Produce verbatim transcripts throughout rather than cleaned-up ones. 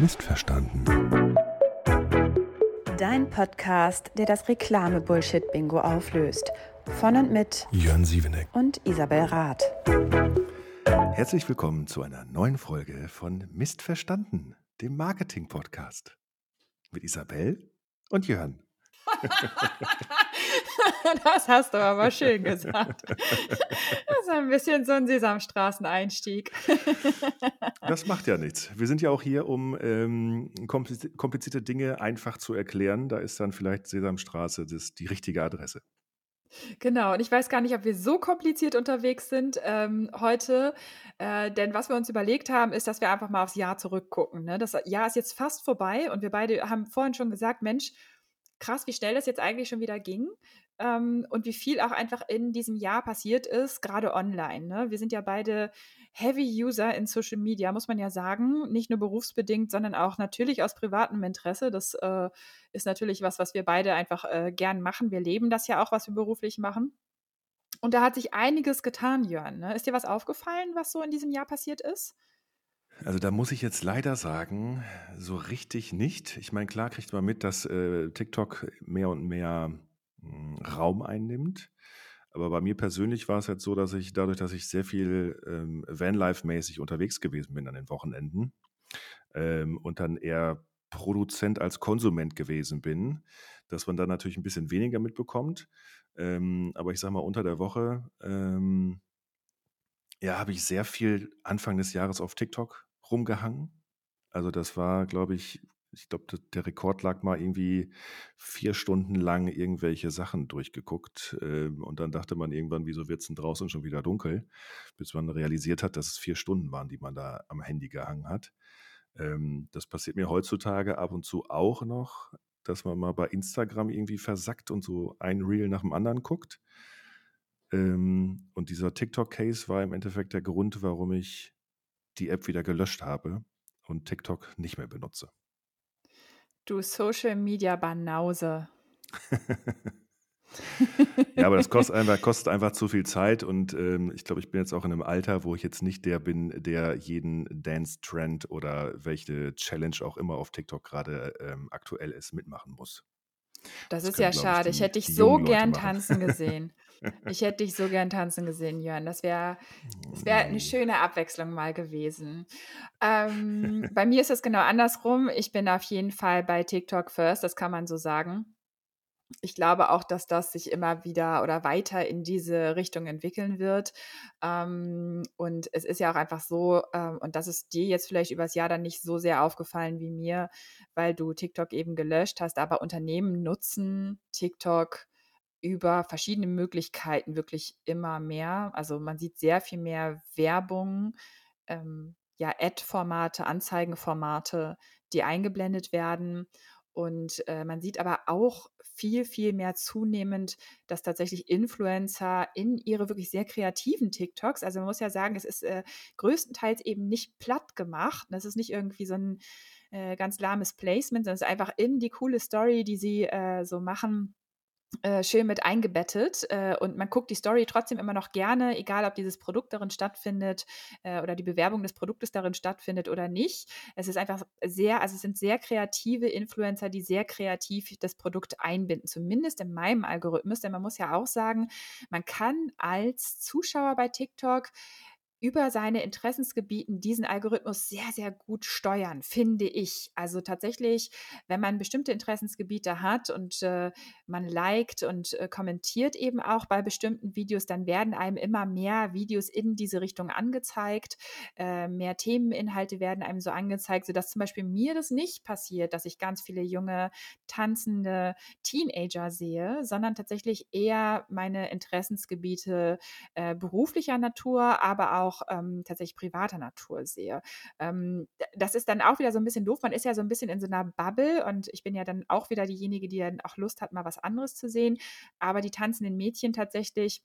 Mistverstanden. Dein Podcast, der das Reklame-Bullshit-Bingo auflöst. Von und mit Jörn Sieveneck und Isabel Rath. Herzlich willkommen zu einer neuen Folge von Mistverstanden, dem Marketing-Podcast. Mit Isabel und Jörn. Das hast du aber schön gesagt. Das ist ein bisschen so ein Sesamstraßen-Einstieg. Das macht ja nichts. Wir sind ja auch hier, um ähm, komplizierte Dinge einfach zu erklären. Da ist dann vielleicht Sesamstraße das, die richtige Adresse. Genau, und ich weiß gar nicht, ob wir so kompliziert unterwegs sind ähm, heute, äh, denn was wir uns überlegt haben, ist, dass wir einfach mal aufs Jahr zurückgucken. Ne? Das Jahr ist jetzt fast vorbei und wir beide haben vorhin schon gesagt, Mensch, krass, wie schnell das jetzt eigentlich schon wieder ging ähm, und wie viel auch einfach in diesem Jahr passiert ist, gerade online. Ne? Wir sind ja beide Heavy-User in Social Media, muss man ja sagen, nicht nur berufsbedingt, sondern auch natürlich aus privatem Interesse. Das äh, ist natürlich was, was wir beide einfach äh, gern machen. Wir leben das ja auch, was wir beruflich machen. Und da hat sich einiges getan, Jörn. Ne? Ist dir was aufgefallen, was so in diesem Jahr passiert ist? Also da muss ich jetzt leider sagen, so richtig nicht. Ich meine, klar kriegt man mit, dass äh, TikTok mehr und mehr mh, Raum einnimmt. Aber bei mir persönlich war es jetzt so, dass ich dadurch, dass ich sehr viel ähm, Vanlife-mäßig unterwegs gewesen bin an den Wochenenden ähm, und dann eher Produzent als Konsument gewesen bin, dass man dann natürlich ein bisschen weniger mitbekommt. Ähm, aber ich sag mal, unter der Woche ähm, ja, habe ich sehr viel Anfang des Jahres auf TikTok rumgehangen. Also das war, glaube ich, ich glaube, der Rekord lag mal irgendwie vier Stunden lang irgendwelche Sachen durchgeguckt. Und dann dachte man irgendwann, wieso wird es denn draußen schon wieder dunkel? Bis man realisiert hat, dass es vier Stunden waren, die man da am Handy gehangen hat. Das passiert mir heutzutage ab und zu auch noch, dass man mal bei Instagram irgendwie versackt und so ein Reel nach dem anderen guckt. Und dieser TikTok-Case war im Endeffekt der Grund, warum ich die App wieder gelöscht habe und TikTok nicht mehr benutze. Du Social-Media-Banause. Ja, aber das kostet einfach, kostet einfach zu viel Zeit und ähm, ich glaube, ich bin jetzt auch in einem Alter, wo ich jetzt nicht der bin, der jeden Dance-Trend oder welche Challenge auch immer auf TikTok gerade ähm, aktuell ist, mitmachen muss. Das, das ist können, ja schade. Ich, die, ich hätte dich so gern tanzen gesehen. Ich hätte dich so gern tanzen gesehen, Jörn. Das wäre das wär eine schöne Abwechslung mal gewesen. Ähm, bei mir ist es genau andersrum. Ich bin auf jeden Fall bei TikTok first, das kann man so sagen. Ich glaube auch, dass das sich immer wieder oder weiter in diese Richtung entwickeln wird. Ähm, und es ist ja auch einfach so, ähm, und das ist dir jetzt vielleicht übers Jahr dann nicht so sehr aufgefallen wie mir, weil du TikTok eben gelöscht hast, aber Unternehmen nutzen TikTok über verschiedene Möglichkeiten wirklich immer mehr. Also man sieht sehr viel mehr Werbung, ähm, ja, Ad-Formate, Anzeigenformate, die eingeblendet werden. Und äh, man sieht aber auch viel, viel mehr zunehmend, dass tatsächlich Influencer in ihre wirklich sehr kreativen TikToks, also man muss ja sagen, es ist äh, größtenteils eben nicht platt gemacht. Das ist nicht irgendwie so ein äh, ganz lahmes Placement, sondern es ist einfach in die coole Story, die sie äh, so machen, Äh, schön mit eingebettet äh, und man guckt die Story trotzdem immer noch gerne, egal ob dieses Produkt darin stattfindet äh, oder die Bewerbung des Produktes darin stattfindet oder nicht. Es ist einfach sehr, also es sind sehr kreative Influencer, die sehr kreativ das Produkt einbinden, zumindest in meinem Algorithmus, denn man muss ja auch sagen, man kann als Zuschauer bei TikTok über seine Interessensgebieten diesen Algorithmus sehr, sehr gut steuern, finde ich. Also tatsächlich, wenn man bestimmte Interessensgebiete hat und äh, man liked und äh, kommentiert eben auch bei bestimmten Videos, dann werden einem immer mehr Videos in diese Richtung angezeigt, äh, mehr Themeninhalte werden einem so angezeigt, sodass zum Beispiel mir das nicht passiert, dass ich ganz viele junge, tanzende Teenager sehe, sondern tatsächlich eher meine Interessensgebiete äh, beruflicher Natur, aber auch Auch, ähm, tatsächlich privater Natur sehe. Ähm, das ist dann auch wieder so ein bisschen doof. Man ist ja so ein bisschen in so einer Bubble und ich bin ja dann auch wieder diejenige, die dann auch Lust hat, mal was anderes zu sehen. Aber die tanzenden Mädchen tatsächlich,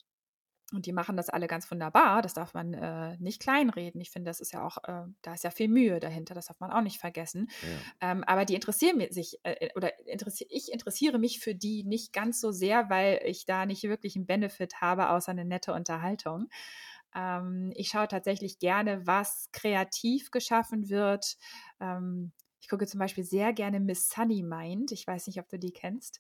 und die machen das alle ganz wunderbar, das darf man äh, nicht kleinreden. Ich finde, das ist ja auch, äh, da ist ja viel Mühe dahinter, das darf man auch nicht vergessen. Ja. Ähm, aber die interessieren sich, äh, oder interessier, ich interessiere mich für die nicht ganz so sehr, weil ich da nicht wirklich einen Benefit habe, außer eine nette Unterhaltung. Ich schaue tatsächlich gerne, was kreativ geschaffen wird. Ich gucke zum Beispiel sehr gerne Miss Sunny Mind. Ich weiß nicht, ob du die kennst.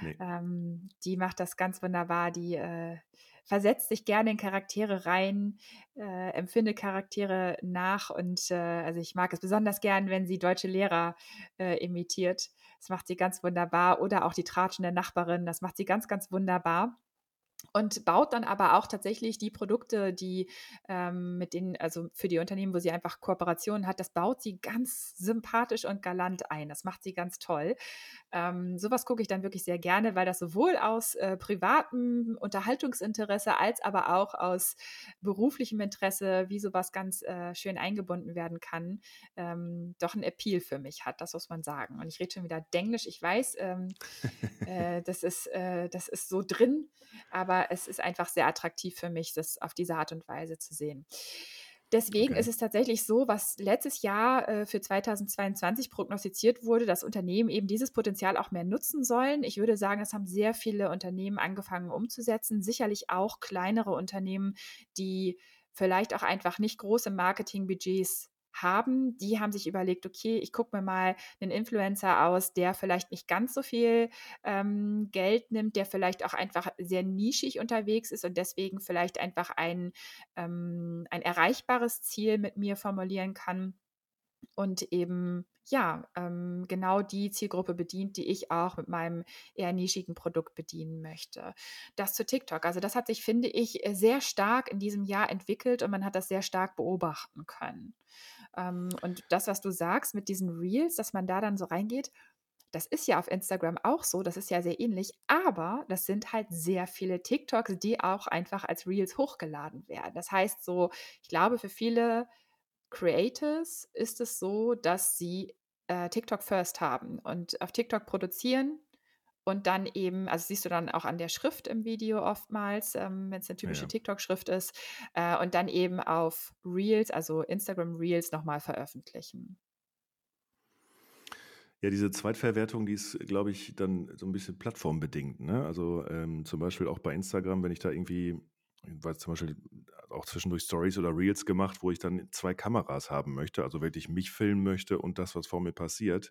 Nee. Ähm, die macht das ganz wunderbar. Die äh, versetzt sich gerne in Charaktere rein, äh, empfinde Charaktere nach. Und äh, also ich mag es besonders gern, wenn sie deutsche Lehrer äh, imitiert. Das macht sie ganz wunderbar. Oder auch die tratschende Nachbarin. Das macht sie ganz, ganz wunderbar. Und baut dann aber auch tatsächlich die Produkte, die ähm, mit denen, also für die Unternehmen, wo sie einfach Kooperationen hat, das baut sie ganz sympathisch und galant ein. Das macht sie ganz toll. Ähm, sowas gucke ich dann wirklich sehr gerne, weil das sowohl aus äh, privatem Unterhaltungsinteresse als aber auch aus beruflichem Interesse, wie sowas ganz äh, schön eingebunden werden kann, ähm, doch ein Appeal für mich hat. Das muss man sagen. Und ich rede schon wieder Denglisch. Ich weiß, ähm, äh, das ist, äh, das ist so drin, aber Aber es ist einfach sehr attraktiv für mich, das auf diese Art und Weise zu sehen. Deswegen okay. ist es tatsächlich so, was letztes Jahr äh, für zweitausendzweiundzwanzig prognostiziert wurde, dass Unternehmen eben dieses Potenzial auch mehr nutzen sollen. Ich würde sagen, das haben sehr viele Unternehmen angefangen umzusetzen. Sicherlich auch kleinere Unternehmen, die vielleicht auch einfach nicht große Marketingbudgets haben, die haben sich überlegt, okay, ich gucke mir mal einen Influencer aus, der vielleicht nicht ganz so viel ähm, Geld nimmt, der vielleicht auch einfach sehr nischig unterwegs ist und deswegen vielleicht einfach ein, ähm, ein erreichbares Ziel mit mir formulieren kann und eben ja, ähm, genau die Zielgruppe bedient, die ich auch mit meinem eher nischigen Produkt bedienen möchte. Das zu TikTok. Also das hat sich, finde ich, sehr stark in diesem Jahr entwickelt und man hat das sehr stark beobachten können. Ähm, und das, was du sagst mit diesen Reels, dass man da dann so reingeht, das ist ja auf Instagram auch so, das ist ja sehr ähnlich, aber das sind halt sehr viele TikToks, die auch einfach als Reels hochgeladen werden. Das heißt so, ich glaube, für viele Creators ist es so, dass sie äh, TikTok first haben und auf TikTok produzieren und dann eben, also siehst du dann auch an der Schrift im Video oftmals, ähm, wenn es eine typische ja. TikTok-Schrift ist, äh, und dann eben auf Reels, also Instagram Reels nochmal veröffentlichen. Ja, diese Zweitverwertung, die ist, glaube ich, dann so ein bisschen plattformbedingt, ne? Also ähm, zum Beispiel auch bei Instagram, wenn ich da irgendwie, weil zum Beispiel auch zwischendurch Stories oder Reels gemacht, wo ich dann zwei Kameras haben möchte, also wirklich mich filmen möchte und das, was vor mir passiert.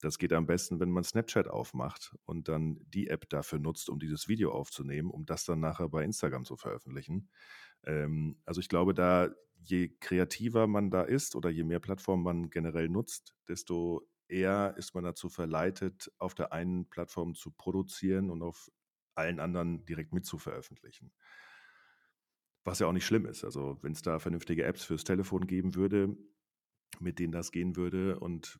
Das geht am besten, wenn man Snapchat aufmacht und dann die App dafür nutzt, um dieses Video aufzunehmen, um das dann nachher bei Instagram zu veröffentlichen. Ähm, also ich glaube, da je kreativer man da ist oder je mehr Plattformen man generell nutzt, desto eher ist man dazu verleitet, auf der einen Plattform zu produzieren und auf allen anderen direkt mit zu veröffentlichen. Was ja auch nicht schlimm ist. Also wenn es da vernünftige Apps fürs Telefon geben würde, mit denen das gehen würde und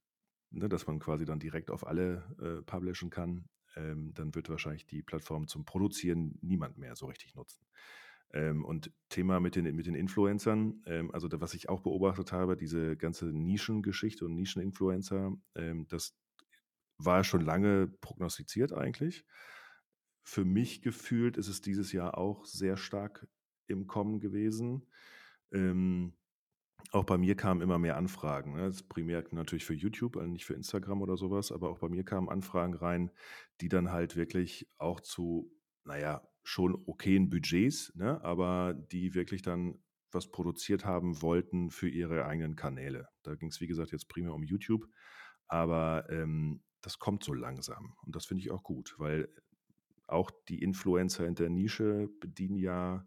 ne, dass man quasi dann direkt auf alle äh, publishen kann, ähm, dann wird wahrscheinlich die Plattform zum Produzieren niemand mehr so richtig nutzen. Ähm, und Thema mit den, mit den Influencern, ähm, also da, was ich auch beobachtet habe, diese ganze Nischengeschichte und Nischeninfluencer, ähm, das war schon lange prognostiziert eigentlich. Für mich gefühlt ist es dieses Jahr auch sehr stark im Kommen gewesen. Ähm, auch bei mir kamen immer mehr Anfragen. Ne? Das ist primär natürlich für YouTube, also nicht für Instagram oder sowas, aber auch bei mir kamen Anfragen rein, die dann halt wirklich auch zu, naja, schon okayen Budgets, ne? Aber die wirklich dann was produziert haben wollten für ihre eigenen Kanäle. Da ging es, wie gesagt, jetzt primär um YouTube, aber ähm, das kommt so langsam und das finde ich auch gut, weil auch die Influencer in der Nische bedienen ja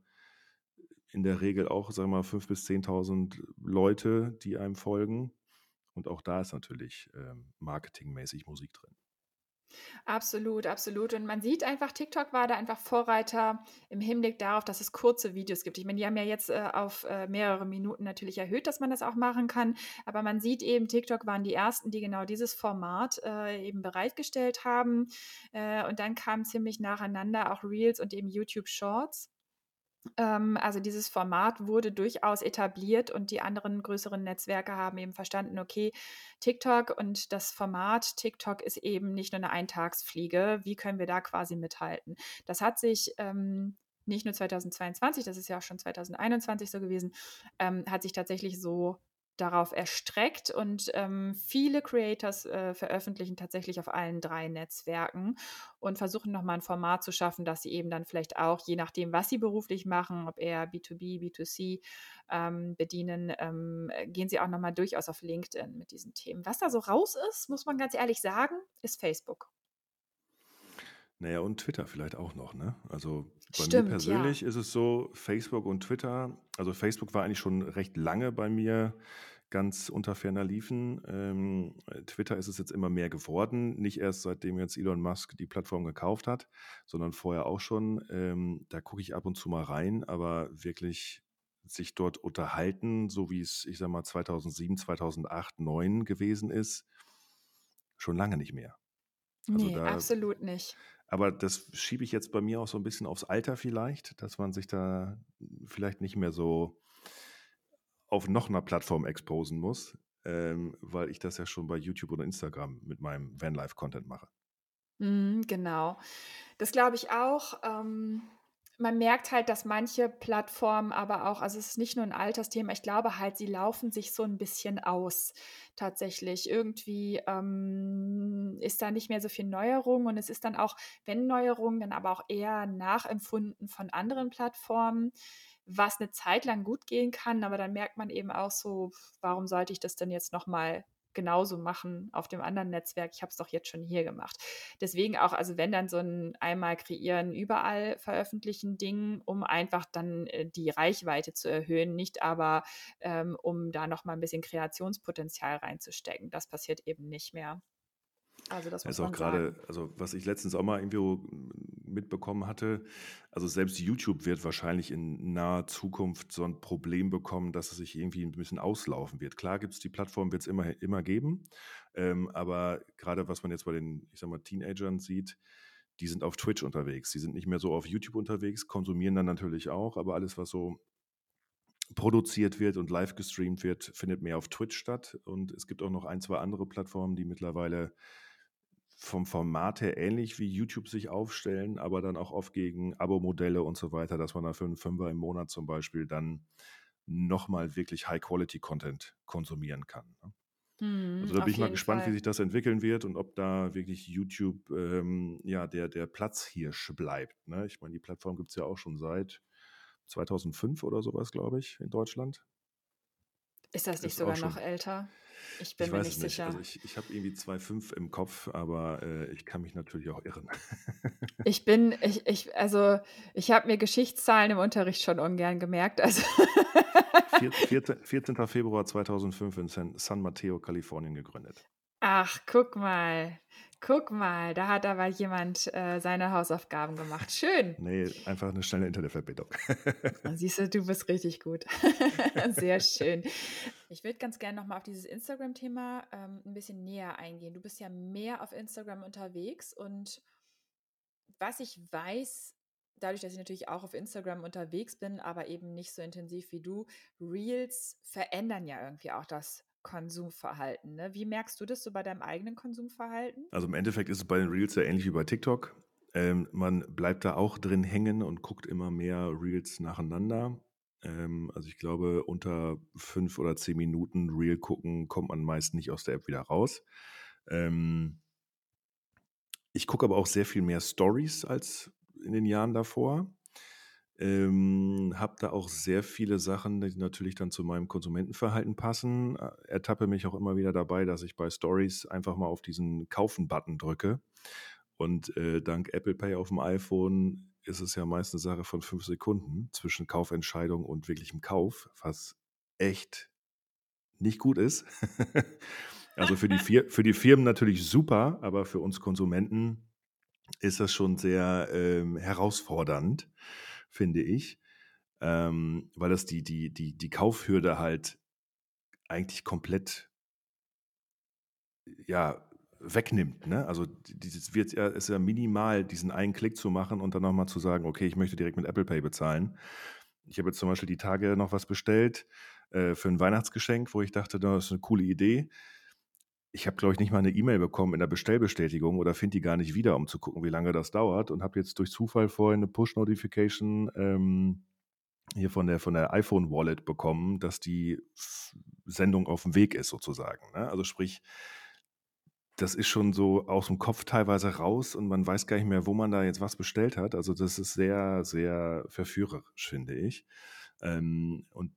in der Regel auch, sagen wir mal, fünftausend bis zehntausend Leute, die einem folgen. Und auch da ist natürlich ähm, marketingmäßig Musik drin. Absolut, absolut. Und man sieht einfach, TikTok war da einfach Vorreiter im Hinblick darauf, dass es kurze Videos gibt. Ich meine, die haben ja jetzt äh, auf äh, mehrere Minuten natürlich erhöht, dass man das auch machen kann. Aber man sieht eben, TikTok waren die Ersten, die genau dieses Format äh, eben bereitgestellt haben. Äh, und dann kamen ziemlich nacheinander auch Reels und eben YouTube Shorts. Also dieses Format wurde durchaus etabliert und die anderen größeren Netzwerke haben eben verstanden, okay, TikTok und das Format TikTok ist eben nicht nur eine Eintagsfliege, wie können wir da quasi mithalten? Das hat sich ähm, nicht nur zweitausendzweiundzwanzig, das ist ja auch schon zweitausendeinundzwanzig so gewesen, ähm, hat sich tatsächlich so darauf erstreckt und ähm, viele Creators äh, veröffentlichen tatsächlich auf allen drei Netzwerken und versuchen nochmal ein Format zu schaffen, dass sie eben dann vielleicht auch, je nachdem, was sie beruflich machen, ob eher B zwei B, B zwei C ähm, bedienen, ähm, gehen sie auch nochmal durchaus auf LinkedIn mit diesen Themen. Was da so raus ist, muss man ganz ehrlich sagen, ist Facebook. Naja, und Twitter vielleicht auch noch, ne? Also bei Stimmt, mir persönlich ja. ist es so, Facebook und Twitter, also Facebook war eigentlich schon recht lange bei mir ganz unter ferner Liefen. Ähm, Twitter ist es jetzt immer mehr geworden, nicht erst seitdem jetzt Elon Musk die Plattform gekauft hat, sondern vorher auch schon. Ähm, da gucke ich ab und zu mal rein, aber wirklich sich dort unterhalten, so wie es, ich sag mal, zweitausendsieben, zweitausendacht, zweitausendneun gewesen ist, schon lange nicht mehr. Also nee, da, absolut nicht. Aber das schiebe ich jetzt bei mir auch so ein bisschen aufs Alter vielleicht, dass man sich da vielleicht nicht mehr so auf noch einer Plattform exposen muss, ähm, weil ich das ja schon bei YouTube oder Instagram mit meinem Vanlife-Content mache. Mm, genau. Das glaube ich auch. Ähm Man merkt halt, dass manche Plattformen aber auch, also es ist nicht nur ein Altersthema, ich glaube halt, sie laufen sich so ein bisschen aus tatsächlich. Irgendwie ähm, ist da nicht mehr so viel Neuerung und es ist dann auch, wenn Neuerungen, dann aber auch eher nachempfunden von anderen Plattformen, was eine Zeit lang gut gehen kann, aber dann merkt man eben auch so, warum sollte ich das denn jetzt nochmal genauso machen auf dem anderen Netzwerk, ich habe es doch jetzt schon hier gemacht. Deswegen auch, also wenn dann so ein einmal kreieren, überall veröffentlichen Ding, um einfach dann äh, die Reichweite zu erhöhen, nicht aber ähm, um da nochmal ein bisschen Kreationspotenzial reinzustecken. Das passiert eben nicht mehr. Also das muss man sagen. Also was ich letztens auch mal irgendwie mitbekommen hatte, also selbst YouTube wird wahrscheinlich in naher Zukunft so ein Problem bekommen, dass es sich irgendwie ein bisschen auslaufen wird. Klar gibt es die Plattform, wird es immer, immer geben, ähm, aber gerade was man jetzt bei den, ich sag mal, Teenagern sieht, die sind auf Twitch unterwegs, die sind nicht mehr so auf YouTube unterwegs, konsumieren dann natürlich auch, aber alles, was so produziert wird und live gestreamt wird, findet mehr auf Twitch statt und es gibt auch noch ein, zwei andere Plattformen, die mittlerweile vom Format her ähnlich wie YouTube sich aufstellen, aber dann auch oft gegen Abo-Modelle und so weiter, dass man da für einen Fünfer im Monat zum Beispiel dann nochmal wirklich High-Quality-Content konsumieren kann. Mhm, also da bin ich mal gespannt, Fall. Wie sich das entwickeln wird und ob da wirklich YouTube ähm, ja, der, der Platzhirsch bleibt. Ne? Ich meine, die Plattform gibt es ja auch schon seit zweitausendfünf oder sowas, glaube ich, in Deutschland. Ist das nicht ist sogar noch älter? Ich bin ich mir nicht sicher. Nicht. Also ich ich habe irgendwie zwei Komma fünf im Kopf, aber äh, ich kann mich natürlich auch irren. Ich bin, ich, ich, also ich habe mir Geschichtszahlen im Unterricht schon ungern gemerkt. Also. vierzehnter Februar zweitausendfünf in San, San Mateo, Kalifornien gegründet. Ach, guck mal. Guck mal, da hat aber jemand äh, seine Hausaufgaben gemacht. Schön. Nee, einfach eine schnelle Internetverbindung. Siehst du, du bist richtig gut. Sehr schön. Ich würde ganz gerne nochmal auf dieses Instagram-Thema ähm, ein bisschen näher eingehen. Du bist ja mehr auf Instagram unterwegs und was ich weiß, dadurch, dass ich natürlich auch auf Instagram unterwegs bin, aber eben nicht so intensiv wie du, Reels verändern ja irgendwie auch das Konsumverhalten. Ne? Wie merkst du das so bei deinem eigenen Konsumverhalten? Also im Endeffekt ist es bei den Reels ja ähnlich wie bei TikTok. Ähm, man bleibt da auch drin hängen und guckt immer mehr Reels nacheinander. Ähm, also ich glaube, unter fünf oder zehn Minuten Reel gucken, kommt man meist nicht aus der App wieder raus. Ähm, ich gucke aber auch sehr viel mehr Stories als in den Jahren davor. Ähm, habe da auch sehr viele Sachen, die natürlich dann zu meinem Konsumentenverhalten passen. Ertappe mich auch immer wieder dabei, dass ich bei Stories einfach mal auf diesen Kaufen-Button drücke. Und äh, dank Apple Pay auf dem iPhone ist es ja meist eine Sache von fünf Sekunden zwischen Kaufentscheidung und wirklichem Kauf, was echt nicht gut ist. Also für die, Fir- für die Firmen natürlich super, aber für uns Konsumenten ist das schon sehr ähm, herausfordernd, finde ich, ähm, weil das die, die, die, die Kaufhürde halt eigentlich komplett ja, wegnimmt. Ne? Also es ja, ist ja minimal, diesen einen Klick zu machen und dann nochmal zu sagen, okay, ich möchte direkt mit Apple Pay bezahlen. Ich habe jetzt zum Beispiel die Tage noch was bestellt äh, für ein Weihnachtsgeschenk, wo ich dachte, das ist eine coole Idee. Ich habe, glaube ich, nicht mal eine E-Mail bekommen in der Bestellbestätigung oder finde die gar nicht wieder, um zu gucken, wie lange das dauert. Und habe jetzt durch Zufall vorhin eine Push-Notification ähm, hier von der, von der iPhone-Wallet bekommen, dass die Sendung auf dem Weg ist sozusagen. Ne? Also sprich, das ist schon so aus dem Kopf teilweise raus und man weiß gar nicht mehr, wo man da jetzt was bestellt hat. Also das ist sehr, sehr verführerisch, finde ich. Ähm, und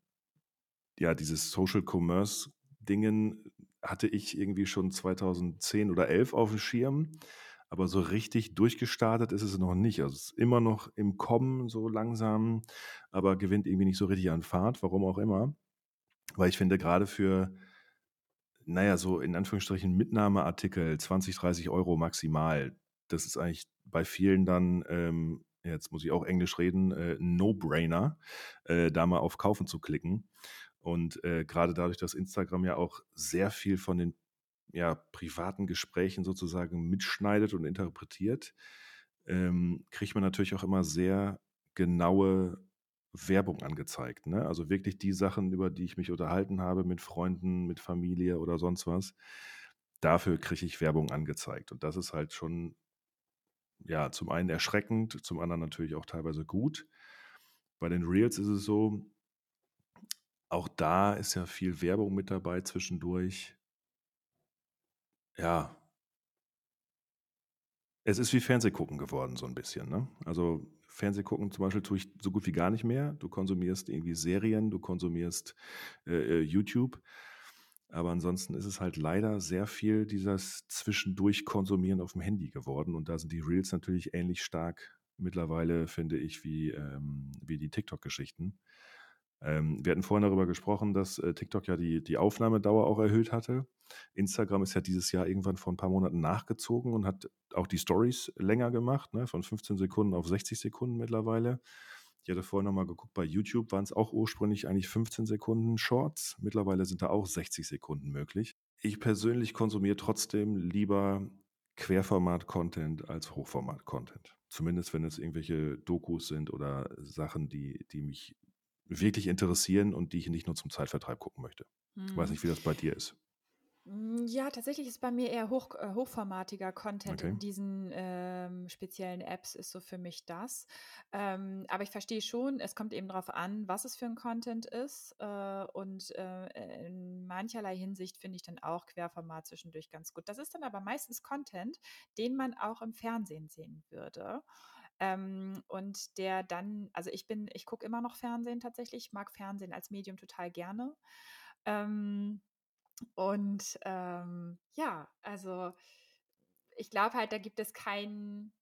ja, dieses Social-Commerce-Dingen hatte ich irgendwie schon zweitausendzehn oder elf auf dem Schirm, aber so richtig durchgestartet ist es noch nicht. Also es ist immer noch im Kommen so langsam, aber gewinnt irgendwie nicht so richtig an Fahrt, warum auch immer. Weil ich finde, gerade für, naja, so in Anführungsstrichen Mitnahmeartikel, zwanzig, dreißig Euro maximal, das ist eigentlich bei vielen dann, ähm, jetzt muss ich auch Englisch reden, äh, No-Brainer, äh, da mal auf Kaufen zu klicken. Und äh, gerade dadurch, dass Instagram ja auch sehr viel von den ja, privaten Gesprächen sozusagen mitschneidet und interpretiert, ähm, kriegt man natürlich auch immer sehr genaue Werbung angezeigt. Ne? Also wirklich die Sachen, über die ich mich unterhalten habe mit Freunden, mit Familie oder sonst was, dafür kriege ich Werbung angezeigt. Und das ist halt schon ja zum einen erschreckend, zum anderen natürlich auch teilweise gut. Bei den Reels ist es so, auch da ist ja viel Werbung mit dabei zwischendurch. Ja, es ist wie Fernsehgucken geworden so ein bisschen. Ne? Also Fernsehgucken zum Beispiel tue ich so gut wie gar nicht mehr. Du konsumierst irgendwie Serien, du konsumierst äh, YouTube. Aber ansonsten ist es halt leider sehr viel dieses Zwischendurch-Konsumieren auf dem Handy geworden. Und da sind die Reels natürlich ähnlich stark mittlerweile, finde ich, wie, ähm, wie die TikTok-Geschichten. Ähm, wir hatten vorhin darüber gesprochen, dass äh, TikTok ja die, die Aufnahmedauer auch erhöht hatte. Instagram ist ja dieses Jahr irgendwann vor ein paar Monaten nachgezogen und hat auch die Stories länger gemacht, ne? Von fünfzehn Sekunden auf sechzig Sekunden mittlerweile. Ich hatte vorhin nochmal geguckt, bei YouTube waren es auch ursprünglich eigentlich fünfzehn Sekunden Shorts. Mittlerweile sind da auch sechzig Sekunden möglich. Ich persönlich konsumiere trotzdem lieber Querformat-Content als Hochformat-Content. Zumindest wenn es irgendwelche Dokus sind oder Sachen, die, die mich wirklich interessieren und die ich nicht nur zum Zeitvertreib gucken möchte. Ich weiß nicht, wie das bei dir ist. Ja, tatsächlich ist bei mir eher hoch, äh, hochformatiger Content okay. In diesen ähm, speziellen Apps ist so für mich das. Ähm, aber ich verstehe schon, es kommt eben darauf an, was es für ein Content ist. Äh, und äh, in mancherlei Hinsicht finde ich dann auch Querformat zwischendurch ganz gut. Das ist dann aber meistens Content, den man auch im Fernsehen sehen würde. Ähm, und der dann, also ich bin, ich gucke immer noch Fernsehen tatsächlich, mag Fernsehen als Medium total gerne. Ähm, und ähm, ja, also ich glaube halt, da gibt es keinen,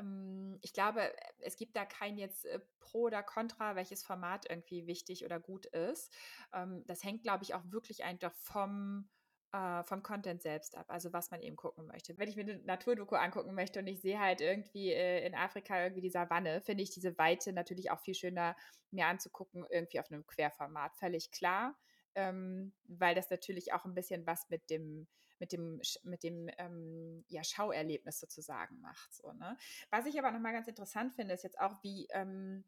ähm, ich glaube, es gibt da kein jetzt äh, Pro oder Contra, welches Format irgendwie wichtig oder gut ist. Ähm, das hängt, glaube ich, auch wirklich einfach vom vom Content selbst ab, also was man eben gucken möchte. Wenn ich mir eine Naturdoku angucken möchte und ich sehe halt irgendwie äh, in Afrika irgendwie die Savanne, finde ich diese Weite natürlich auch viel schöner, mir anzugucken, irgendwie auf einem Querformat, völlig klar, ähm, weil das natürlich auch ein bisschen was mit dem mit dem, mit dem ähm, ja, Schauerlebnis sozusagen macht. So, ne? Was ich aber nochmal ganz interessant finde, ist jetzt auch, wie ähm,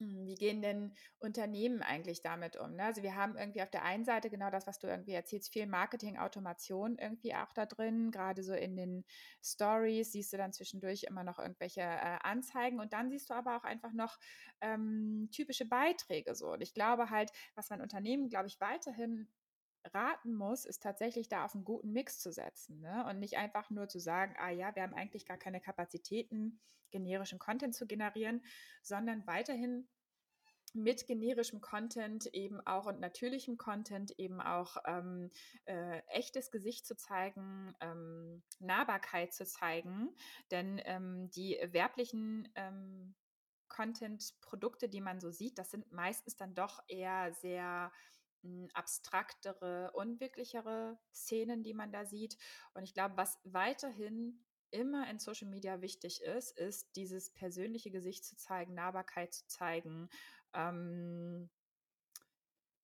Wie gehen denn Unternehmen eigentlich damit um? Ne? Also wir haben irgendwie auf der einen Seite genau das, was du irgendwie erzählst, viel Marketing, Automation irgendwie auch da drin, gerade so in den Stories siehst du dann zwischendurch immer noch irgendwelche äh, Anzeigen und dann siehst du aber auch einfach noch ähm, typische Beiträge so. Und ich glaube halt, was man Unternehmen, glaube ich, weiterhin raten muss, ist tatsächlich da auf einen guten Mix zu setzen, ne? Und nicht einfach nur zu sagen, ah ja, wir haben eigentlich gar keine Kapazitäten, generischen Content zu generieren, sondern weiterhin mit generischem Content eben auch und natürlichem Content eben auch ähm, äh, echtes Gesicht zu zeigen, ähm, Nahbarkeit zu zeigen, denn ähm, die werblichen ähm, Content-Produkte, die man so sieht, das sind meistens dann doch eher sehr abstraktere, unwirklichere Szenen, die man da sieht. Und ich glaube, was weiterhin immer in Social Media wichtig ist, ist dieses persönliche Gesicht zu zeigen, Nahbarkeit zu zeigen, ähm,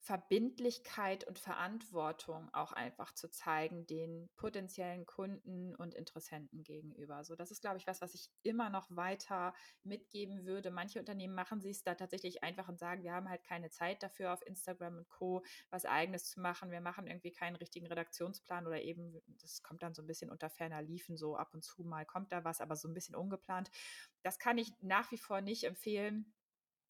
Verbindlichkeit und Verantwortung auch einfach zu zeigen, den potenziellen Kunden und Interessenten gegenüber. So, das ist, glaube ich, was, was ich immer noch weiter mitgeben würde. Manche Unternehmen machen sich es da tatsächlich einfach und sagen, wir haben halt keine Zeit dafür, auf Instagram und Co. was Eigenes zu machen. Wir machen irgendwie keinen richtigen Redaktionsplan oder eben, das kommt dann so ein bisschen unter ferner Liefen, so ab und zu mal kommt da was, aber so ein bisschen ungeplant. Das kann ich nach wie vor nicht empfehlen.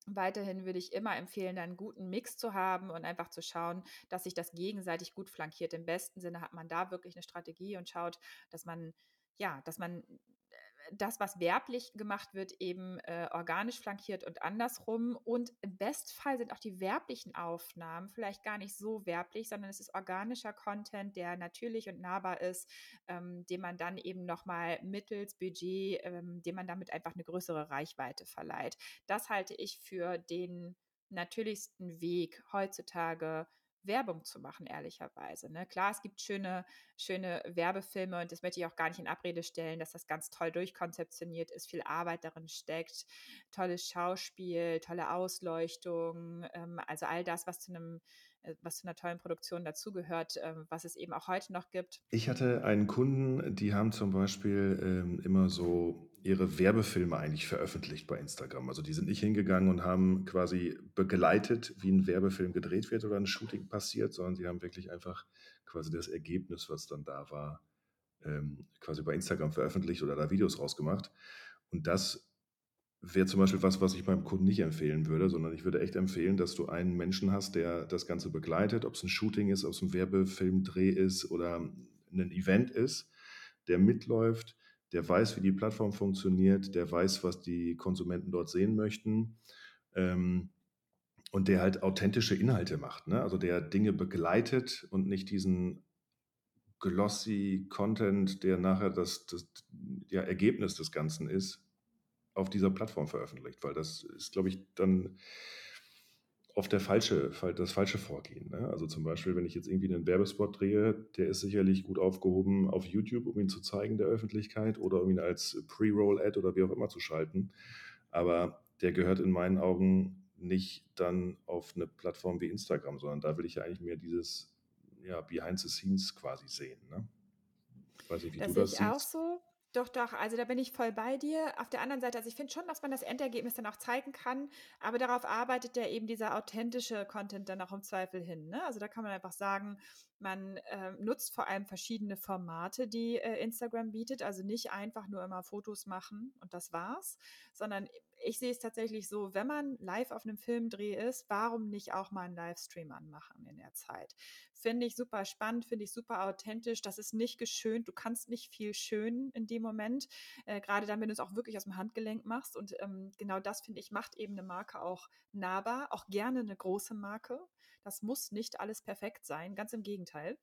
Weiterhin würde ich immer empfehlen, einen guten Mix zu haben und einfach zu schauen, dass sich das gegenseitig gut flankiert. Im besten Sinne hat man da wirklich eine Strategie und schaut, dass man, ja, dass man das, was werblich gemacht wird, eben äh, organisch flankiert und andersrum. Und im Bestfall sind auch die werblichen Aufnahmen vielleicht gar nicht so werblich, sondern es ist organischer Content, der natürlich und nahbar ist, ähm, den man dann eben nochmal mittels Budget, ähm, dem man damit einfach eine größere Reichweite verleiht. Das halte ich für den natürlichsten Weg heutzutage, Werbung zu machen, ehrlicherweise. Ne? Klar, es gibt schöne, schöne Werbefilme und das möchte ich auch gar nicht in Abrede stellen, dass das ganz toll durchkonzeptioniert ist, viel Arbeit darin steckt, tolles Schauspiel, tolle Ausleuchtung, ähm, also all das, was zu einem, was zu einer tollen Produktion dazugehört, ähm, was es eben auch heute noch gibt. Ich hatte einen Kunden, die haben zum Beispiel ähm, immer so ihre Werbefilme eigentlich veröffentlicht bei Instagram. Also die sind nicht hingegangen und haben quasi begleitet, wie ein Werbefilm gedreht wird oder ein Shooting passiert, sondern sie haben wirklich einfach quasi das Ergebnis, was dann da war, ähm, quasi bei Instagram veröffentlicht oder da Videos rausgemacht. Und das wäre zum Beispiel was, was ich meinem Kunden nicht empfehlen würde, sondern ich würde echt empfehlen, dass du einen Menschen hast, der das Ganze begleitet, ob es ein Shooting ist, ob es ein Werbefilmdreh ist oder ein Event ist, der mitläuft, der weiß, wie die Plattform funktioniert, der weiß, was die Konsumenten dort sehen möchten, ähm, und der halt authentische Inhalte macht, ne? Also der Dinge begleitet und nicht diesen glossy Content, der nachher das, das ja, Ergebnis des Ganzen ist, auf dieser Plattform veröffentlicht, weil das ist, glaube ich, dann oft der falsche, das falsche Vorgehen. Ne? Also zum Beispiel, wenn ich jetzt irgendwie einen Werbespot drehe, der ist sicherlich gut aufgehoben auf YouTube, um ihn zu zeigen der Öffentlichkeit oder um ihn als Pre-Roll-Ad oder wie auch immer zu schalten. Aber der gehört in meinen Augen nicht dann auf eine Plattform wie Instagram, sondern da will ich ja eigentlich mehr dieses ja, Behind-the-Scenes quasi sehen. Ne? Ich weiß nicht, wie das du das siehst. Auch so. Doch, doch, also da bin ich voll bei dir. Auf der anderen Seite, also ich finde schon, dass man das Endergebnis dann auch zeigen kann, aber darauf arbeitet ja eben dieser authentische Content dann auch im Zweifel hin. Ne? Also da kann man einfach sagen, man äh, nutzt vor allem verschiedene Formate, die äh, Instagram bietet, also nicht einfach nur immer Fotos machen und das war's, sondern ich sehe es tatsächlich so, wenn man live auf einem Filmdreh ist, warum nicht auch mal einen Livestream anmachen in der Zeit? Finde ich super spannend, finde ich super authentisch, das ist nicht geschönt, du kannst nicht viel schönen in dem Moment, äh, gerade dann, wenn du es auch wirklich aus dem Handgelenk machst und ähm, genau das, finde ich, macht eben eine Marke auch nahbar, auch gerne eine große Marke, das muss nicht alles perfekt sein, ganz im Gegenteil.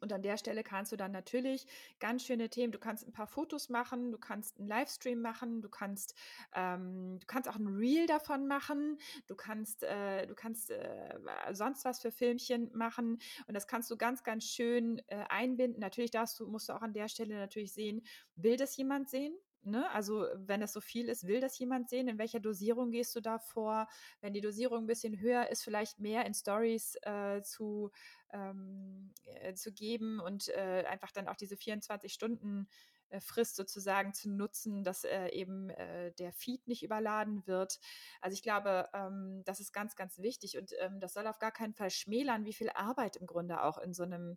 Und an der Stelle kannst du dann natürlich ganz schöne Themen, du kannst ein paar Fotos machen, du kannst einen Livestream machen, du kannst, ähm, du kannst auch ein Reel davon machen, du kannst, äh, du kannst äh, sonst was für Filmchen machen und das kannst du ganz, ganz schön äh, einbinden. Natürlich darfst du, musst du auch an der Stelle natürlich sehen, will das jemand sehen? Ne? Also wenn das so viel ist, will das jemand sehen? In welcher Dosierung gehst du da vor? Wenn die Dosierung ein bisschen höher ist, vielleicht mehr in Stories äh, zu, ähm, äh, zu geben und äh, einfach dann auch diese vierundzwanzig-Stunden-Frist sozusagen zu nutzen, dass äh, eben äh, der Feed nicht überladen wird. Also ich glaube, ähm, das ist ganz, ganz wichtig und ähm, das soll auf gar keinen Fall schmälern, wie viel Arbeit im Grunde auch in so einem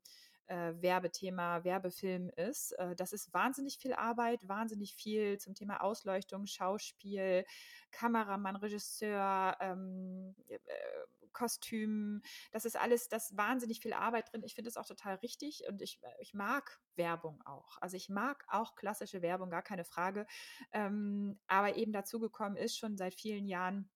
Äh, Werbethema, Werbefilm ist. Äh, das ist wahnsinnig viel Arbeit, wahnsinnig viel zum Thema Ausleuchtung, Schauspiel, Kameramann, Regisseur, ähm, äh, Kostüm. Das ist alles, das ist wahnsinnig viel Arbeit drin. Ich finde es auch total richtig und ich, ich mag Werbung auch. Also ich mag auch klassische Werbung, gar keine Frage. Ähm, aber eben dazugekommen ist schon seit vielen Jahren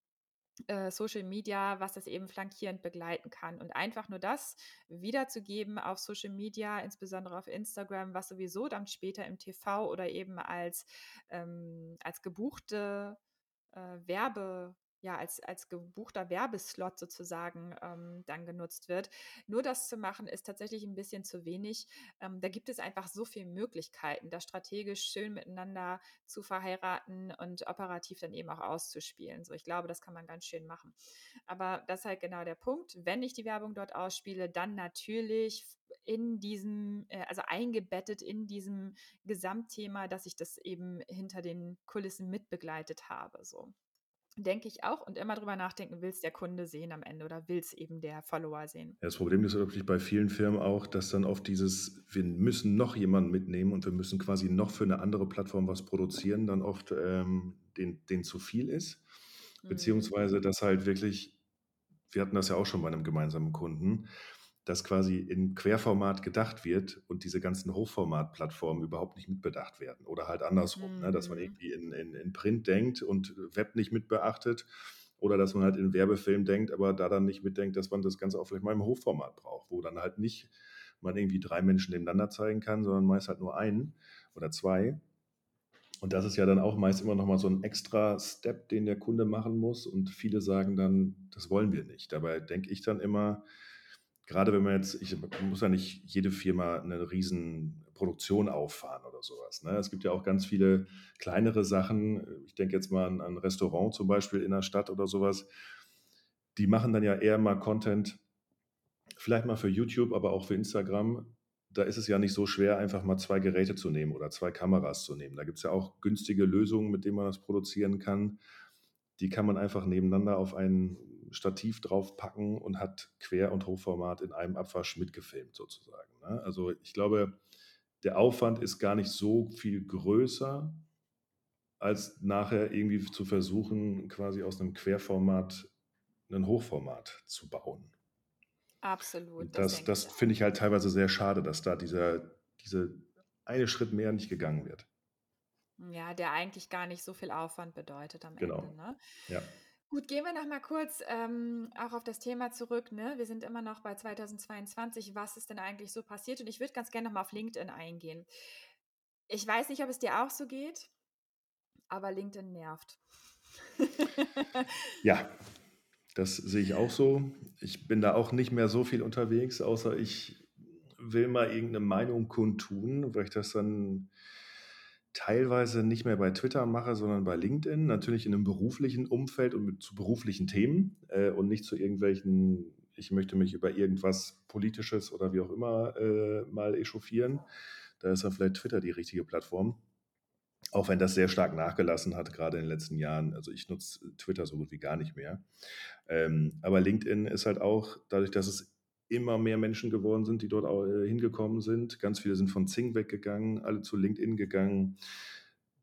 Social Media, was das eben flankierend begleiten kann und einfach nur das wiederzugeben auf Social Media, insbesondere auf Instagram, was sowieso dann später im T V oder eben als, ähm, als gebuchte äh, Werbe, ja, als, als gebuchter Werbeslot sozusagen ähm, dann genutzt wird. Nur das zu machen, ist tatsächlich ein bisschen zu wenig. Ähm, da gibt es einfach so viele Möglichkeiten, das strategisch schön miteinander zu verheiraten und operativ dann eben auch auszuspielen. So, ich glaube, das kann man ganz schön machen. Aber das ist halt genau der Punkt. Wenn ich die Werbung dort ausspiele, dann natürlich in diesem, also eingebettet in diesem Gesamtthema, dass ich das eben hinter den Kulissen mitbegleitet habe, so. Denke ich auch und immer drüber nachdenken, will es der Kunde sehen am Ende oder will es eben der Follower sehen. Ja, das Problem ist natürlich bei vielen Firmen auch, dass dann auf dieses, wir müssen noch jemanden mitnehmen und wir müssen quasi noch für eine andere Plattform was produzieren, dann oft ähm, den, den zu viel ist. beziehungsweise dass halt wirklich, wir hatten das ja auch schon bei einem gemeinsamen Kunden, dass quasi in Querformat gedacht wird und diese ganzen Hochformat-Plattformen überhaupt nicht mitbedacht werden. Oder halt andersrum, mhm. ne? Dass man irgendwie in, in, in Print denkt und Web nicht mitbeachtet. Oder dass man halt in Werbefilm denkt, aber da dann nicht mitdenkt, dass man das Ganze auch vielleicht mal im Hochformat braucht, wo dann halt nicht man irgendwie drei Menschen nebeneinander zeigen kann, sondern meist halt nur einen oder zwei. Und das ist ja dann auch meist immer nochmal so ein extra Step, den der Kunde machen muss. Und viele sagen dann, das wollen wir nicht. Dabei denke ich dann immer, gerade wenn man jetzt, ich muss ja nicht jede Firma eine riesen Produktion auffahren oder sowas. Ne? Es gibt ja auch ganz viele kleinere Sachen. Ich denke jetzt mal an ein Restaurant zum Beispiel in der Stadt oder sowas. Die machen dann ja eher mal Content, vielleicht mal für YouTube, aber auch für Instagram. Da ist es ja nicht so schwer, einfach mal zwei Geräte zu nehmen oder zwei Kameras zu nehmen. Da gibt es ja auch günstige Lösungen, mit denen man das produzieren kann. Die kann man einfach nebeneinander auf einen Stativ draufpacken und hat Quer- und Hochformat in einem Abwasch mitgefilmt sozusagen. Also ich glaube, der Aufwand ist gar nicht so viel größer, als nachher irgendwie zu versuchen, quasi aus einem Querformat ein Hochformat zu bauen. Absolut. Das, das, das finde ich halt teilweise sehr schade, dass da dieser, dieser eine Schritt mehr nicht gegangen wird. Ja, der eigentlich gar nicht so viel Aufwand bedeutet am genau. Ende. Ne? Ja. Gut, gehen wir noch mal kurz ähm, auch auf das Thema zurück. Ne? Wir sind immer noch bei zweitausendzweiundzwanzig. Was ist denn eigentlich so passiert? Und ich würde ganz gerne noch mal auf LinkedIn eingehen. Ich weiß nicht, ob es dir auch so geht, aber LinkedIn nervt. Ja. Das sehe ich auch so. Ich bin da auch nicht mehr so viel unterwegs, außer ich will mal irgendeine Meinung kundtun, weil ich das dann teilweise nicht mehr bei Twitter mache, sondern bei LinkedIn. Natürlich in einem beruflichen Umfeld und mit, zu beruflichen Themen äh, und nicht zu irgendwelchen, ich möchte mich über irgendwas Politisches oder wie auch immer äh, mal echauffieren. Da ist dann vielleicht Twitter die richtige Plattform. Auch wenn das sehr stark nachgelassen hat, gerade in den letzten Jahren. Also ich nutze Twitter so gut wie gar nicht mehr. Ähm, aber LinkedIn ist halt auch, dadurch, dass es immer mehr Menschen geworden sind, die dort auch, äh, hingekommen sind. Ganz viele sind von Xing weggegangen, alle zu LinkedIn gegangen.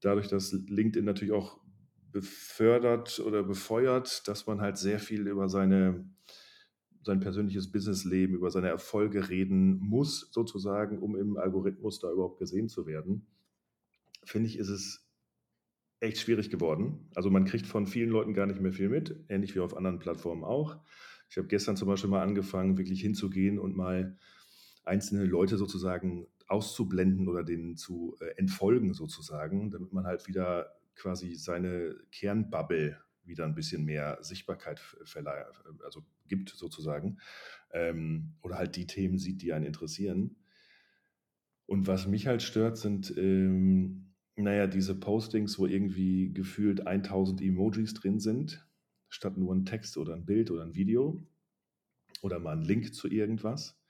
Dadurch, dass LinkedIn natürlich auch befördert oder befeuert, dass man halt sehr viel über seine, sein persönliches Businessleben, über seine Erfolge reden muss, sozusagen, um im Algorithmus da überhaupt gesehen zu werden. Finde ich, ist es echt schwierig geworden. Also man kriegt von vielen Leuten gar nicht mehr viel mit, ähnlich wie auf anderen Plattformen auch. Ich habe gestern zum Beispiel mal angefangen, wirklich hinzugehen und mal einzelne Leute sozusagen auszublenden oder denen zu äh, entfolgen sozusagen, damit man halt wieder quasi seine Kernbubble wieder ein bisschen mehr Sichtbarkeit verleiht, also gibt sozusagen. Ähm, oder halt die Themen sieht, die einen interessieren. Und was mich halt stört, sind ähm, naja, diese Postings, wo irgendwie gefühlt tausend Emojis drin sind, statt nur ein Text oder ein Bild oder ein Video oder mal ein Link zu irgendwas.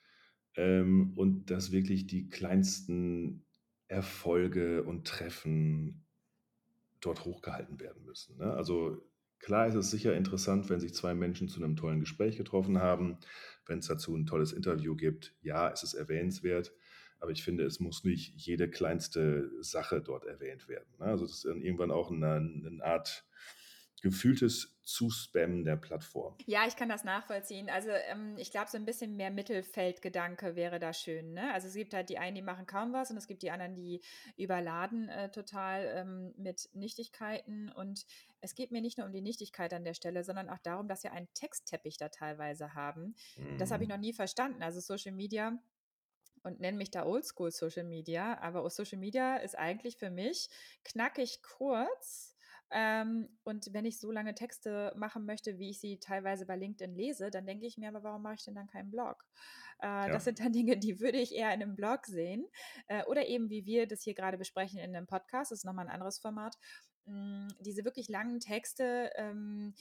Ähm, und dass wirklich die kleinsten Erfolge und Treffen dort hochgehalten werden müssen. Ne? Also klar ist es sicher interessant, wenn sich zwei Menschen zu einem tollen Gespräch getroffen haben, wenn es dazu ein tolles Interview gibt. Ja, es ist erwähnenswert. Aber ich finde, es muss nicht jede kleinste Sache dort erwähnt werden. Also das ist dann irgendwann auch eine, eine Art gefühltes Zuspammen der Plattform. Ja, ich kann das nachvollziehen. Also ähm, ich glaube, so ein bisschen mehr Mittelfeldgedanke wäre da schön. Ne? Also es gibt halt die einen, die machen kaum was und es gibt die anderen, die überladen äh, total ähm, mit Nichtigkeiten. Und es geht mir nicht nur um die Nichtigkeit an der Stelle, sondern auch darum, dass wir einen Textteppich da teilweise haben. Mhm. Das habe ich noch nie verstanden. Also Social Media... und nenne mich da Oldschool Social Media, aber Social Media ist eigentlich für mich knackig kurz ähm, und wenn ich so lange Texte machen möchte, wie ich sie teilweise bei LinkedIn lese, dann denke ich mir, aber warum mache ich denn dann keinen Blog? Äh, ja. Das sind dann Dinge, die würde ich eher in einem Blog sehen äh, oder eben wie wir das hier gerade besprechen in einem Podcast, das ist nochmal ein anderes Format, mh, diese wirklich langen Texte, ähm,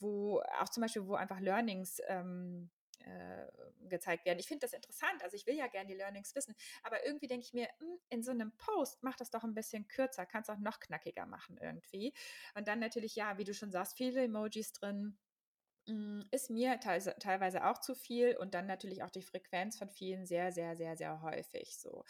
wo auch zum Beispiel, wo einfach Learnings ähm, gezeigt werden. Ich finde das interessant, also ich will ja gerne die Learnings wissen, aber irgendwie denke ich mir, in so einem Post mach das doch ein bisschen kürzer, kannst auch noch knackiger machen irgendwie. Und dann natürlich, ja, wie du schon sagst, viele Emojis drin, ist mir te- teilweise auch zu viel und dann natürlich auch die Frequenz von vielen sehr, sehr, sehr, sehr häufig so.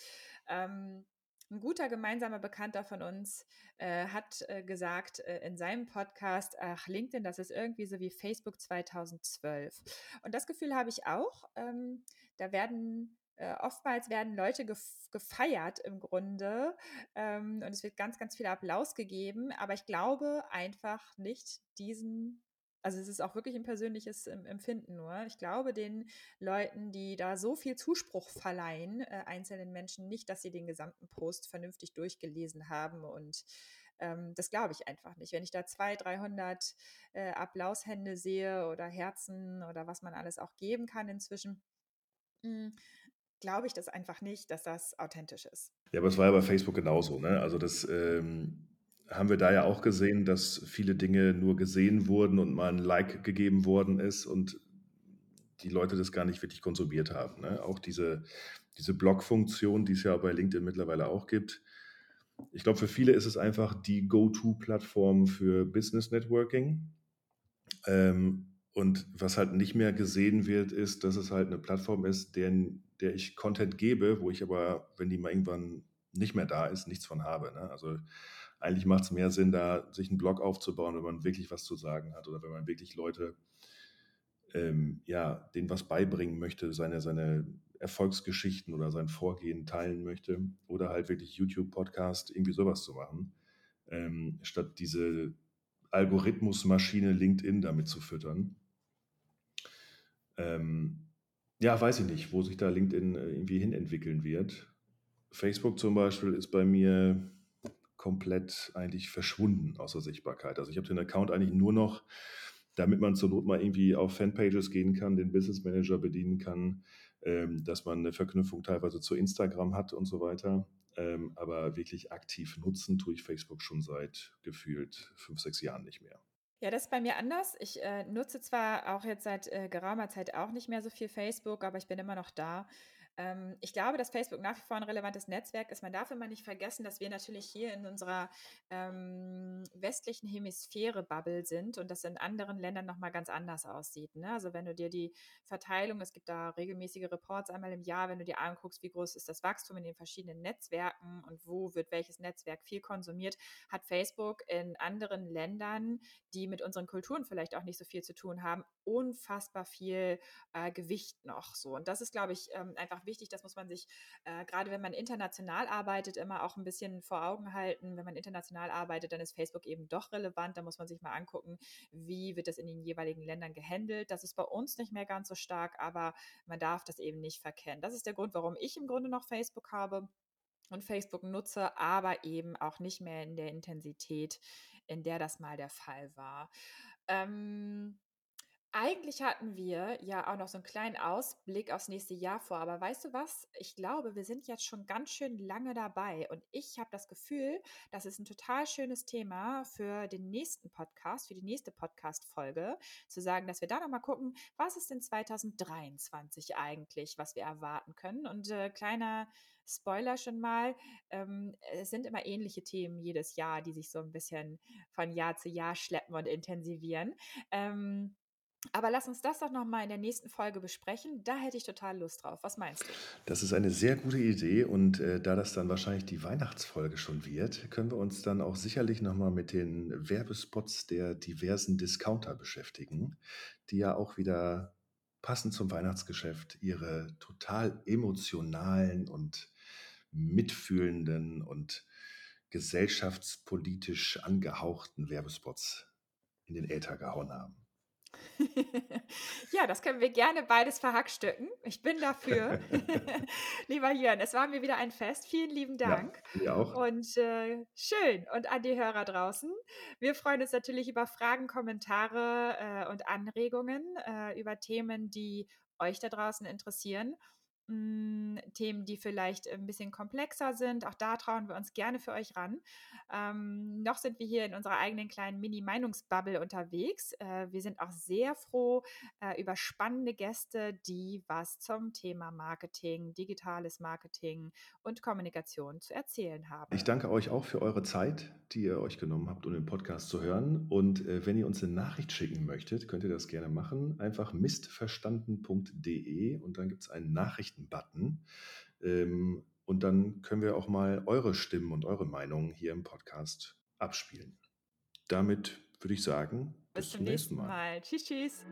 Ähm, Ein guter gemeinsamer Bekannter von uns äh, hat äh, gesagt äh, in seinem Podcast, ach, LinkedIn, das ist irgendwie so wie Facebook zweitausendzwölf. Und das Gefühl habe ich auch. Ähm, da werden äh, oftmals werden Leute gef- gefeiert im Grunde ähm, und es wird ganz, ganz viel Applaus gegeben. Aber ich glaube einfach nicht diesen. Also es ist auch wirklich ein persönliches Empfinden nur. Ich glaube den Leuten, die da so viel Zuspruch verleihen, äh, einzelnen Menschen nicht, dass sie den gesamten Post vernünftig durchgelesen haben und ähm, das glaube ich einfach nicht. Wenn ich da zweihundert, dreihundert äh, Applaushände sehe oder Herzen oder was man alles auch geben kann inzwischen, mh, glaube ich das einfach nicht, dass das authentisch ist. Ja, aber es war ja bei Facebook genauso, ne? Also das... Ähm haben wir da ja auch gesehen, dass viele Dinge nur gesehen wurden und mal ein Like gegeben worden ist und die Leute das gar nicht wirklich konsumiert haben. Ne? Auch diese, diese Blog-Funktion, die es ja bei LinkedIn mittlerweile auch gibt. Ich glaube, für viele ist es einfach die Go-To-Plattform für Business-Networking. Ähm, und was halt nicht mehr gesehen wird, ist, dass es halt eine Plattform ist, deren, der ich Content gebe, wo ich aber, wenn die mal irgendwann nicht mehr da ist, nichts von habe. Ne? Also eigentlich macht es mehr Sinn, da sich einen Blog aufzubauen, wenn man wirklich was zu sagen hat oder wenn man wirklich Leute, ähm, ja, denen was beibringen möchte, seine, seine Erfolgsgeschichten oder sein Vorgehen teilen möchte oder halt wirklich YouTube-Podcast, irgendwie sowas zu machen, ähm, statt diese Algorithmusmaschine LinkedIn damit zu füttern. Ähm, ja, weiß ich nicht, wo sich da LinkedIn irgendwie hinentwickeln wird. Facebook zum Beispiel ist bei mir komplett eigentlich verschwunden aus der Sichtbarkeit. Also ich habe den Account eigentlich nur noch, damit man zur Not mal irgendwie auf Fanpages gehen kann, den Business Manager bedienen kann, ähm, dass man eine Verknüpfung teilweise zu Instagram hat und so weiter. Ähm, aber wirklich aktiv nutzen tue ich Facebook schon seit gefühlt fünf, sechs Jahren nicht mehr. Ja, das ist bei mir anders. Ich äh, nutze zwar auch jetzt seit äh, geraumer Zeit auch nicht mehr so viel Facebook, aber ich bin immer noch da. Ich glaube, dass Facebook nach wie vor ein relevantes Netzwerk ist. Man darf immer nicht vergessen, dass wir natürlich hier in unserer ähm, westlichen Hemisphäre-Bubble sind und das in anderen Ländern nochmal ganz anders aussieht. Ne? Also wenn du dir die Verteilung, es gibt da regelmäßige Reports einmal im Jahr, wenn du dir anguckst, wie groß ist das Wachstum in den verschiedenen Netzwerken und wo wird welches Netzwerk viel konsumiert, hat Facebook in anderen Ländern, die mit unseren Kulturen vielleicht auch nicht so viel zu tun haben, unfassbar viel äh, Gewicht noch so. Und das ist, glaube ich, ähm, einfach wichtig. wichtig, das muss man sich, äh, gerade wenn man international arbeitet, immer auch ein bisschen vor Augen halten. Wenn man international arbeitet, dann ist Facebook eben doch relevant. Da muss man sich mal angucken, wie wird das in den jeweiligen Ländern gehandelt. Das ist bei uns nicht mehr ganz so stark, aber man darf das eben nicht verkennen. Das ist der Grund, warum ich im Grunde noch Facebook habe und Facebook nutze, aber eben auch nicht mehr in der Intensität, in der das mal der Fall war. Ähm... Eigentlich hatten wir ja auch noch so einen kleinen Ausblick aufs nächste Jahr vor, aber weißt du was? Ich glaube, wir sind jetzt schon ganz schön lange dabei und ich habe das Gefühl, das ist ein total schönes Thema für den nächsten Podcast, für die nächste Podcast-Folge, zu sagen, dass wir da nochmal gucken, was ist denn zweitausenddreiundzwanzig eigentlich, was wir erwarten können und äh, kleiner Spoiler schon mal, ähm, es sind immer ähnliche Themen jedes Jahr, die sich so ein bisschen von Jahr zu Jahr schleppen und intensivieren, ähm, aber lass uns das doch nochmal in der nächsten Folge besprechen. Da hätte ich total Lust drauf. Was meinst du? Das ist eine sehr gute Idee und äh, da das dann wahrscheinlich die Weihnachtsfolge schon wird, können wir uns dann auch sicherlich nochmal mit den Werbespots der diversen Discounter beschäftigen, die ja auch wieder passend zum Weihnachtsgeschäft ihre total emotionalen und mitfühlenden und gesellschaftspolitisch angehauchten Werbespots in den Äther gehauen haben. Ja, das können wir gerne beides verhackstücken. Ich bin dafür. Lieber Jörn, es war mir wieder ein Fest. Vielen lieben Dank. Ja, mir auch. Und äh, schön. Und an die Hörer draußen. Wir freuen uns natürlich über Fragen, Kommentare äh, und Anregungen, äh, über Themen, die euch da draußen interessieren. Themen, die vielleicht ein bisschen komplexer sind. Auch da trauen wir uns gerne für euch ran. Ähm, noch sind wir hier in unserer eigenen kleinen Mini-Meinungsbubble unterwegs. Äh, wir sind auch sehr froh äh, über spannende Gäste, die was zum Thema Marketing, digitales Marketing und Kommunikation zu erzählen haben. Ich danke euch auch für eure Zeit, die ihr euch genommen habt, um den Podcast zu hören. Und äh, wenn ihr uns eine Nachricht schicken möchtet, könnt ihr das gerne machen. Einfach mistverstanden punkt de und dann gibt es einen Nachrichten-Button. Und dann können wir auch mal eure Stimmen und eure Meinungen hier im Podcast abspielen. Damit würde ich sagen, bis, bis zum nächsten Mal. Mal. Tschüss, tschüss.